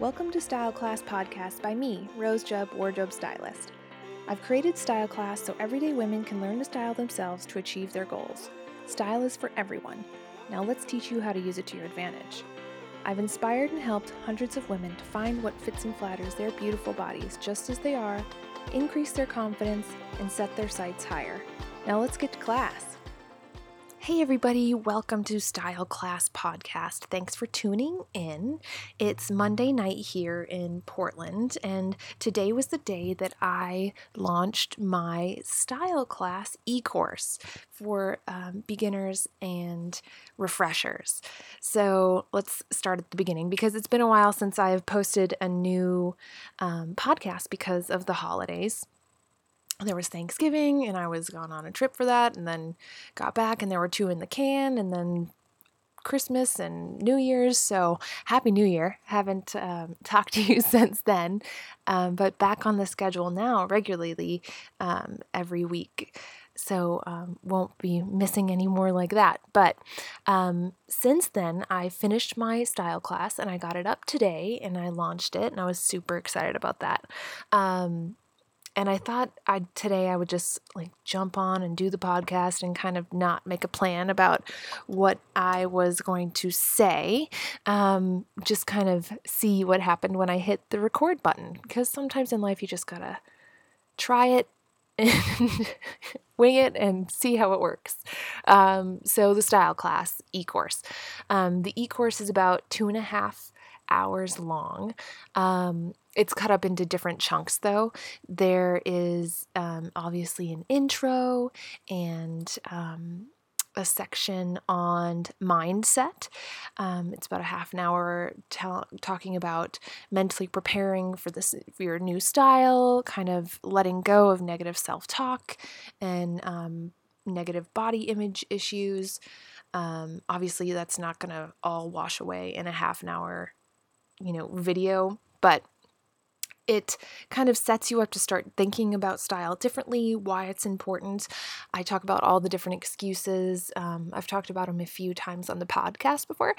Welcome to Style Class Podcast by me, Rose Jubb, Wardrobe Stylist. I've created Style Class so everyday women can learn to style themselves to achieve their goals. Style is for everyone. Now let's teach you how to use it to your advantage. I've inspired and helped hundreds of women to find what fits and flatters their beautiful bodies just as they are, increase their confidence, and set their sights higher. Now let's get to class. Hey everybody, welcome to Style Class Podcast. Thanks for tuning in. It's Monday night here in Portland, and today was the day that I launched my Style Class e-course for beginners and refreshers. So let's start at the beginning because it's been a while since I have posted a new podcast because of the holidays. There was Thanksgiving, and I was gone on a trip for that, and then got back, and there were two in the can, and then Christmas and New Year's, so Happy New Year. Haven't talked to you since then, but back on the schedule now regularly every week, so won't be missing any more like that. But since then, I finished my style class, and I got it up today, and I launched it, and I was super excited about that. And I thought today I would just like jump on and do the podcast and kind of not make a plan about what I was going to say, just kind of see what happened when I hit the record button, because sometimes in life you just gotta try it and wing it and see how it works. So the Style Class e-course. The e-course is about 2.5 hours long. It's cut up into different chunks, though. There is obviously an intro and a section on mindset. It's about a half an hour talking about mentally preparing for your new style, kind of letting go of negative self-talk and negative body image issues. Obviously, that's not going to all wash away in a half an hour, video, but it kind of sets you up to start thinking about style differently, why it's important. I talk about all the different excuses. I've talked about them a few times on the podcast before,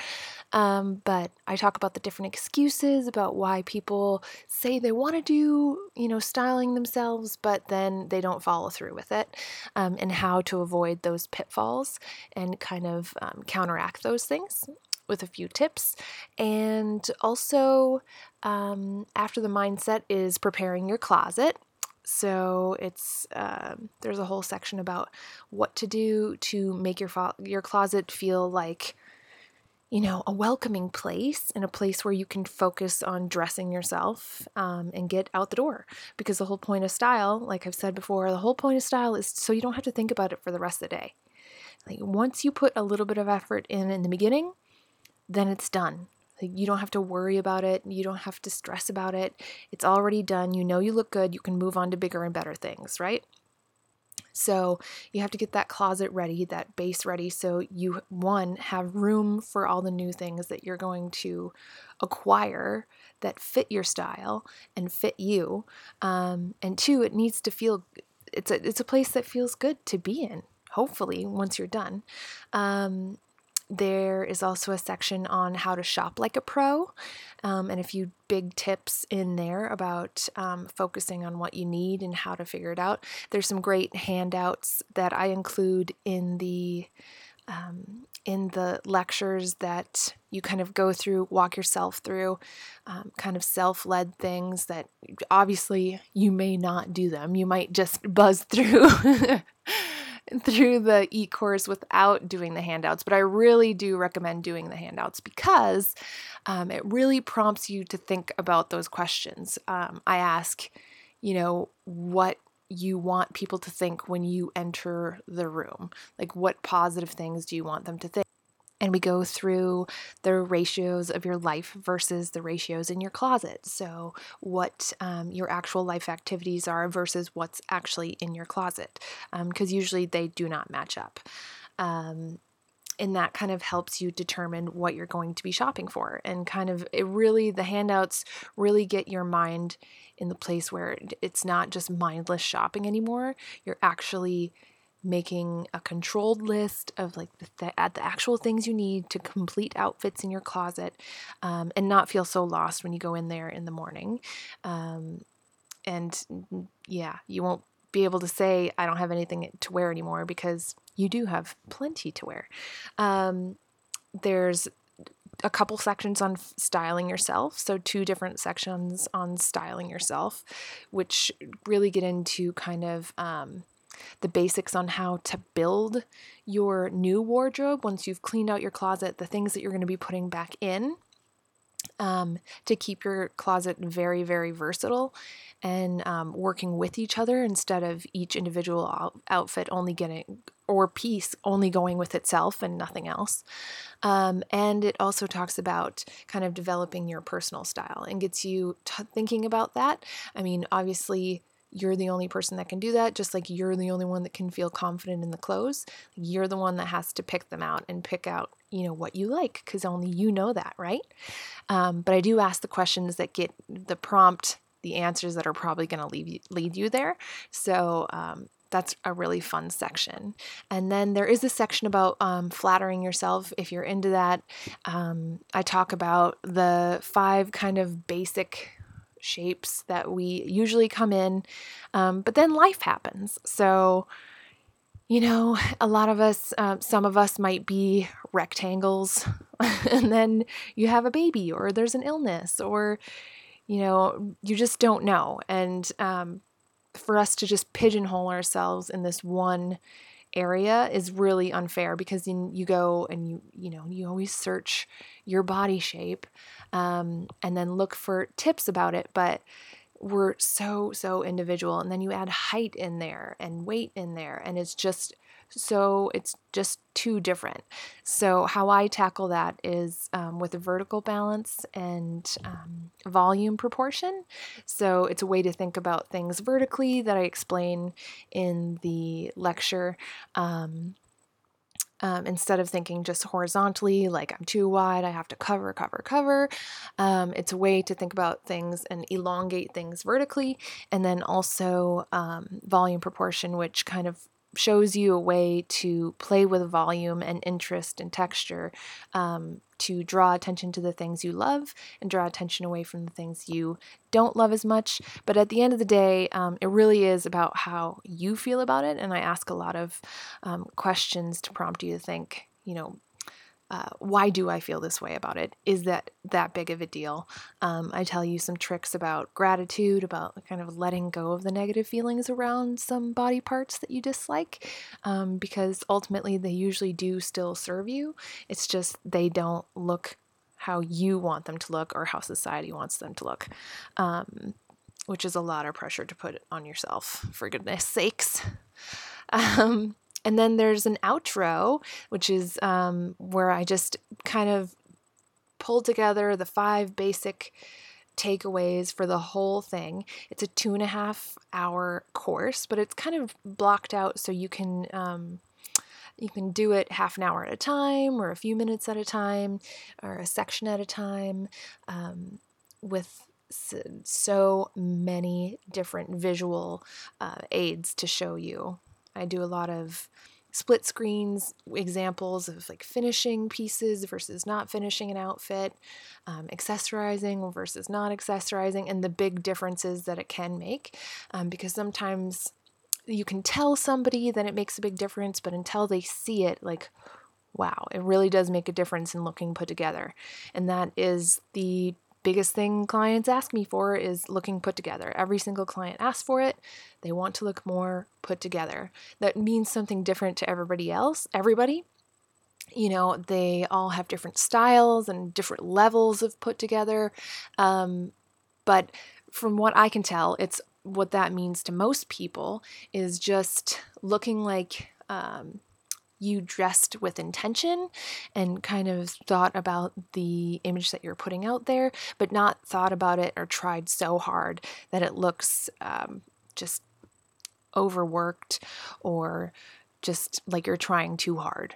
but I talk about the different excuses about why people say they want to do, styling themselves, but then they don't follow through with it, and how to avoid those pitfalls and kind of counteract those things with a few tips. And also, after the mindset is preparing your closet. So it's, there's a whole section about what to do to make your closet feel like, a welcoming place and a place where you can focus on dressing yourself, and get out the door, because the whole point of style, like I've said before, the whole point of style is so you don't have to think about it for the rest of the day. Like once you put a little bit of effort in the beginning, then it's done. Like, you don't have to worry about it. You don't have to stress about it. It's already done. You look good. You can move on to bigger and better things, right? So you have to get that closet ready, that base ready, so you, one, have room for all the new things that you're going to acquire that fit your style and fit you. And two, it needs to feel, it's a place that feels good to be in, hopefully, once you're done. There is also a section on how to shop like a pro, and a few big tips in there about focusing on what you need and how to figure it out. There's some great handouts that I include in the lectures that you kind of go through, walk yourself through, kind of self-led things that obviously you may not do them. You might just buzz through through the e-course without doing the handouts, but I really do recommend doing the handouts because it really prompts you to think about those questions. I ask, what you want people to think when you enter the room, like what positive things do you want them to think? And we go through the ratios of your life versus the ratios in your closet. So what your actual life activities are versus what's actually in your closet, because usually they do not match up. And that kind of helps you determine what you're going to be shopping for. And the handouts really get your mind in the place where it's not just mindless shopping anymore. You're actually making a controlled list of like the actual things you need to complete outfits in your closet, and not feel so lost when you go in there in the morning. And yeah, you won't be able to say, I don't have anything to wear anymore, because you do have plenty to wear. There's a couple sections on styling yourself. So 2 different sections on styling yourself, which really get into kind of, the basics on how to build your new wardrobe once you've cleaned out your closet, the things that you're going to be putting back in, to keep your closet very, very versatile and working with each other instead of each individual outfit only getting, or piece only going with itself and nothing else. And it also talks about kind of developing your personal style and gets you thinking about that. I mean, obviously, you're the only person that can do that, just like you're the only one that can feel confident in the clothes. You're the one that has to pick them out and pick out, you know, what you like, because only you know that, right? But I do ask the questions that get the prompt, the answers that are probably going to lead you there. So that's a really fun section. And then there is a section about flattering yourself, if you're into that. I talk about the 5 kind of basic shapes that we usually come in, but then life happens. So, you know, a lot of us, some of us might be rectangles, and then you have a baby, or there's an illness, or, you know, you just don't know. And for us to just pigeonhole ourselves in this one area is really unfair, because then you go and you always search your body shape, and then look for tips about it, but we're so individual. And then you add height in there and weight in there, and it's just too different. So how I tackle that is with a vertical balance and volume proportion. So it's a way to think about things vertically that I explain in the lecture, instead of thinking just horizontally, like I'm too wide, I have to cover. It's a way to think about things and elongate things vertically. And then also volume proportion, which kind of shows you a way to play with volume and interest and texture, to draw attention to the things you love and draw attention away from the things you don't love as much. But at the end of the day, it really is about how you feel about it. And I ask a lot of questions to prompt you to think, you know, why do I feel this way about it? Is that big of a deal? I tell you some tricks about gratitude, about kind of letting go of the negative feelings around some body parts that you dislike, because ultimately they usually do still serve you. It's just they don't look how you want them to look or how society wants them to look, which is a lot of pressure to put on yourself, for goodness sakes. And then there's an outro, which is where I just kind of pull together the 5 basic takeaways for the whole thing. It's a 2.5-hour course, but it's kind of blocked out so you can do it half an hour at a time, or a few minutes at a time, or a section at a time, with so many different visual aids to show you. I do a lot of split screens, examples of like finishing pieces versus not finishing an outfit, accessorizing versus not accessorizing, and the big differences that it can make, because sometimes you can tell somebody that it makes a big difference, but until they see it, like, wow, it really does make a difference in looking put together. And that is the biggest thing clients ask me for, is looking put together. Every single client asks for it. They want to look more put together. That means something different to everybody else. Everybody, you know, they all have different styles and different levels of put together. But from what I can tell, it's what that means to most people is just looking like, you dressed with intention and kind of thought about the image that you're putting out there, but not thought about it or tried so hard that it looks just overworked or just like you're trying too hard.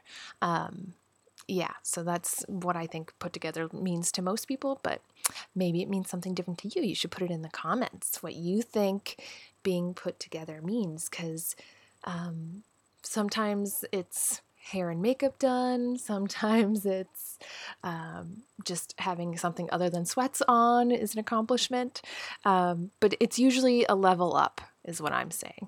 Yeah, so that's what I think put together means to most people, but maybe it means something different to you. You should put it in the comments what you think being put together means, because Sometimes it's hair and makeup done. Sometimes it's just having something other than sweats on is an accomplishment. But it's usually a level up is what I'm saying.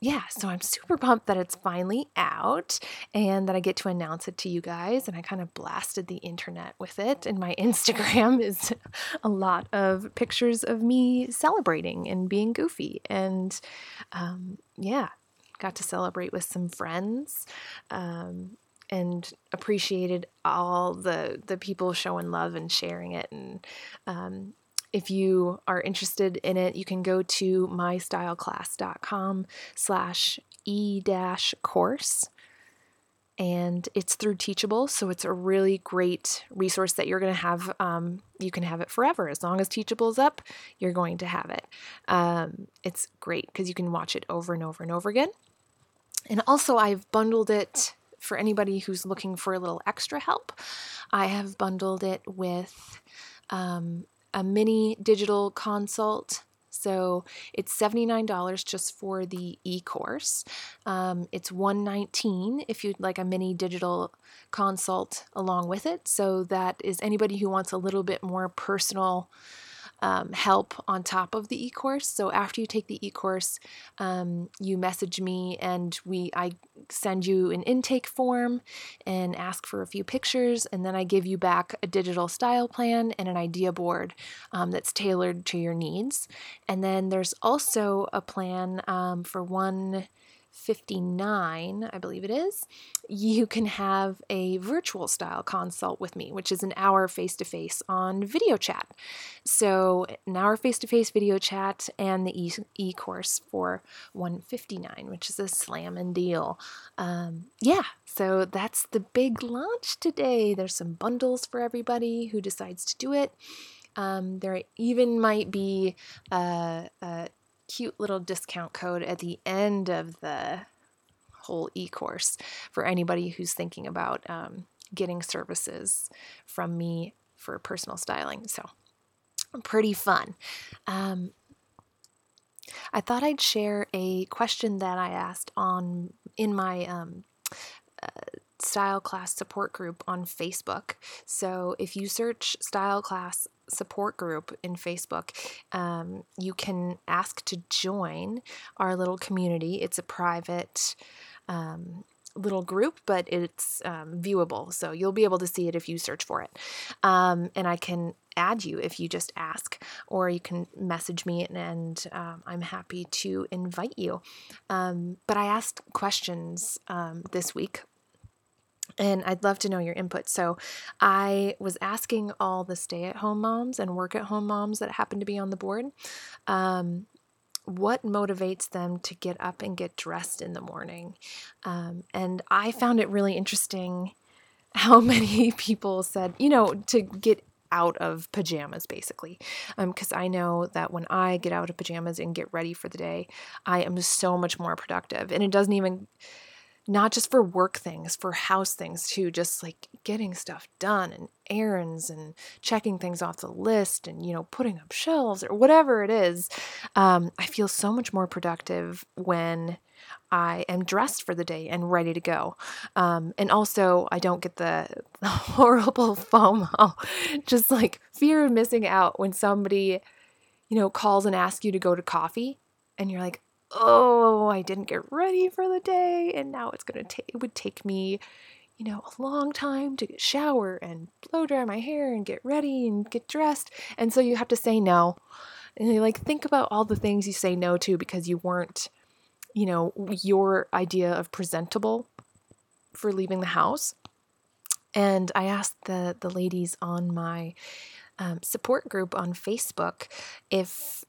Yeah, so I'm super pumped that it's finally out and that I get to announce it to you guys. And I kind of blasted the internet with it. And my Instagram is a lot of pictures of me celebrating and being goofy. And yeah, got to celebrate with some friends and appreciated all the people showing love and sharing it. And if you are interested in it, you can go to mystyleclass.com/e-course. And it's through Teachable, so it's a really great resource that you're going to have. You can have it forever. As long as Teachable's up, you're going to have it. It's great because you can watch it over and over and over again. And also, I've bundled it for anybody who's looking for a little extra help. I have bundled it with a mini digital consult. So it's $79 just for the e-course. It's $119 if you'd like a mini digital consult along with it. So that is anybody who wants a little bit more personal help on top of the e-course. So after you take the e-course, you message me and I send you an intake form and ask for a few pictures, and then I give you back a digital style plan and an idea board that's tailored to your needs. And then there's also a plan for $159, I believe it is, you can have a virtual style consult with me, which is an hour face-to-face on video chat. So an hour face-to-face video chat and the e-course for $159, which is a slamming deal. Yeah, so that's the big launch today. There's some bundles for everybody who decides to do it. There even might be a cute little discount code at the end of the whole e-course for anybody who's thinking about getting services from me for personal styling. So pretty fun. I thought I'd share a question that I asked in my Style Class support group on Facebook. So if you search Style Class support group in Facebook, you can ask to join our little community. It's a private little group, but it's viewable. So you'll be able to see it if you search for it. And I can add you if you just ask, or you can message me and I'm happy to invite you. But I asked questions this week, and I'd love to know your input. So I was asking all the stay-at-home moms and work-at-home moms that happen to be on the board, what motivates them to get up and get dressed in the morning? And I found it really interesting how many people said, to get out of pajamas, basically. Because I know that when I get out of pajamas and get ready for the day, I am so much more productive. And it doesn't even... not just for work things, for house things too, just like getting stuff done and errands and checking things off the list and, putting up shelves or whatever it is. I feel so much more productive when I am dressed for the day and ready to go. And also I don't get the horrible FOMO, just like fear of missing out when somebody, calls and asks you to go to coffee and you're like, oh, I didn't get ready for the day, and now it would take me, a long time to shower and blow dry my hair and get ready and get dressed. And so you have to say no. And you think about all the things you say no to because you weren't, your idea of presentable for leaving the house. And I asked the ladies on my support group on Facebook if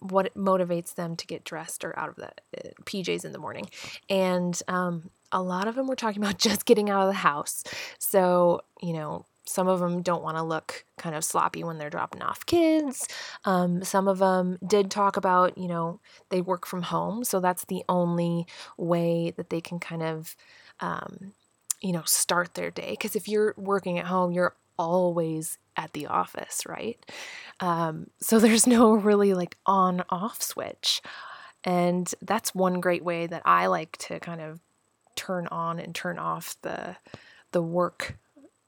what motivates them to get dressed or out of the PJs in the morning. And a lot of them were talking about just getting out of the house. So, some of them don't want to look kind of sloppy when they're dropping off kids. Some of them did talk about, they work from home. So that's the only way that they can kind of, start their day. Because if you're working at home, you're always at the office, right? So there's no really on off switch. And that's one great way that I like to kind of turn on and turn off the work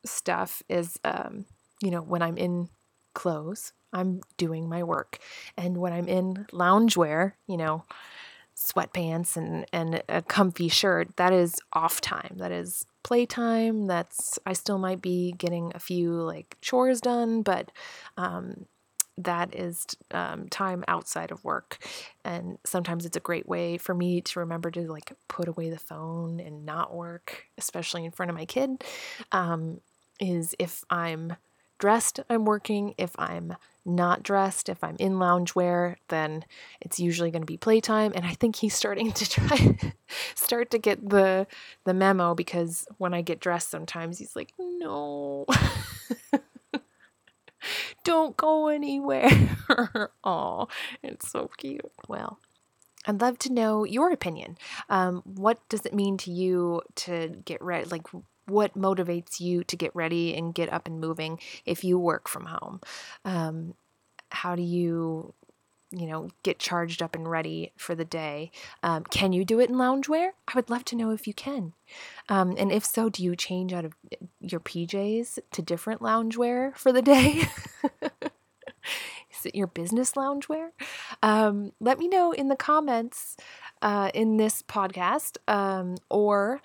stuff is, when I'm in clothes, I'm doing my work. And when I'm in loungewear, sweatpants and a comfy shirt, that is off time. That is playtime. I still might be getting a few chores done, but that is time outside of work. And sometimes it's a great way for me to remember to put away the phone and not work, especially in front of my kid, is if I'm dressed, I'm working. If I'm not dressed, if I'm in loungewear, then it's usually going to be playtime. And I think he's starting to start to get the memo, because when I get dressed, sometimes he's like, no, don't go anywhere. Aw, it's so cute. Well, I'd love to know your opinion. What does it mean to you to get ready? What motivates you to get ready and get up and moving if you work from home? How do you, get charged up and ready for the day? Can you do it in loungewear? I would love to know if you can. And if so, do you change out of your PJs to different loungewear for the day? Is it your business loungewear? Let me know in the comments in this podcast, or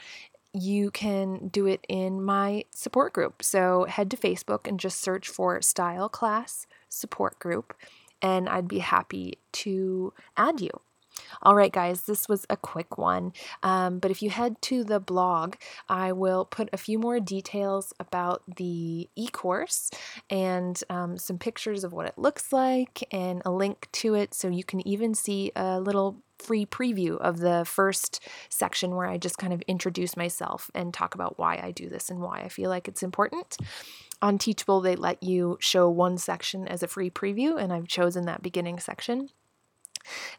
you can do it in my support group. So head to Facebook and just search for Style Class Support Group, and I'd be happy to add you. All right, guys, this was a quick one. But if you head to the blog, I will put a few more details about the e-course and some pictures of what it looks like and a link to it. So you can even see a little free preview of the first section where I just kind of introduce myself and talk about why I do this and why I feel like it's important. On Teachable, they let you show one section as a free preview, and I've chosen that beginning section.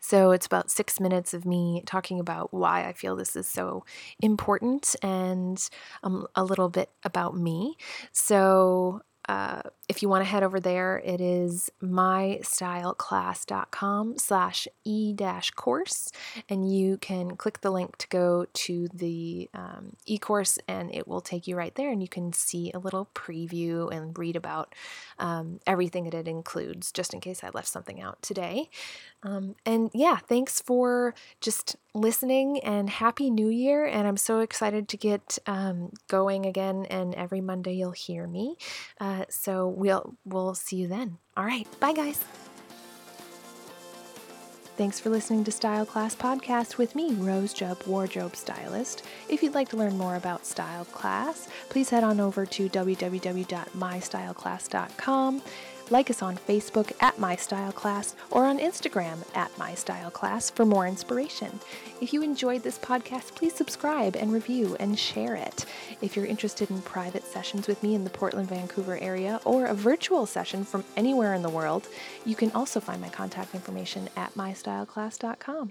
So it's about 6 minutes of me talking about why I feel this is so important and a little bit about me. So if you want to head over there, it is mystyleclass.com/e-course, and you can click the link to go to the e-course, and it will take you right there, and you can see a little preview and read about everything that it includes, just in case I left something out today. And yeah, thanks for just listening, and Happy New Year, and I'm so excited to get going again, and every Monday you'll hear me. So we'll see you then. All right. Bye, guys. Thanks for listening to Style Class Podcast with me, Rose Jubb, Wardrobe Stylist. If you'd like to learn more about Style Class, please head on over to www.mystyleclass.com. Like us on Facebook at MyStyleClass or on Instagram at MyStyleClass for more inspiration. If you enjoyed this podcast, please subscribe and review and share it. If you're interested in private sessions with me in the Portland, Vancouver area, or a virtual session from anywhere in the world, you can also find my contact information at MyStyleClass.com.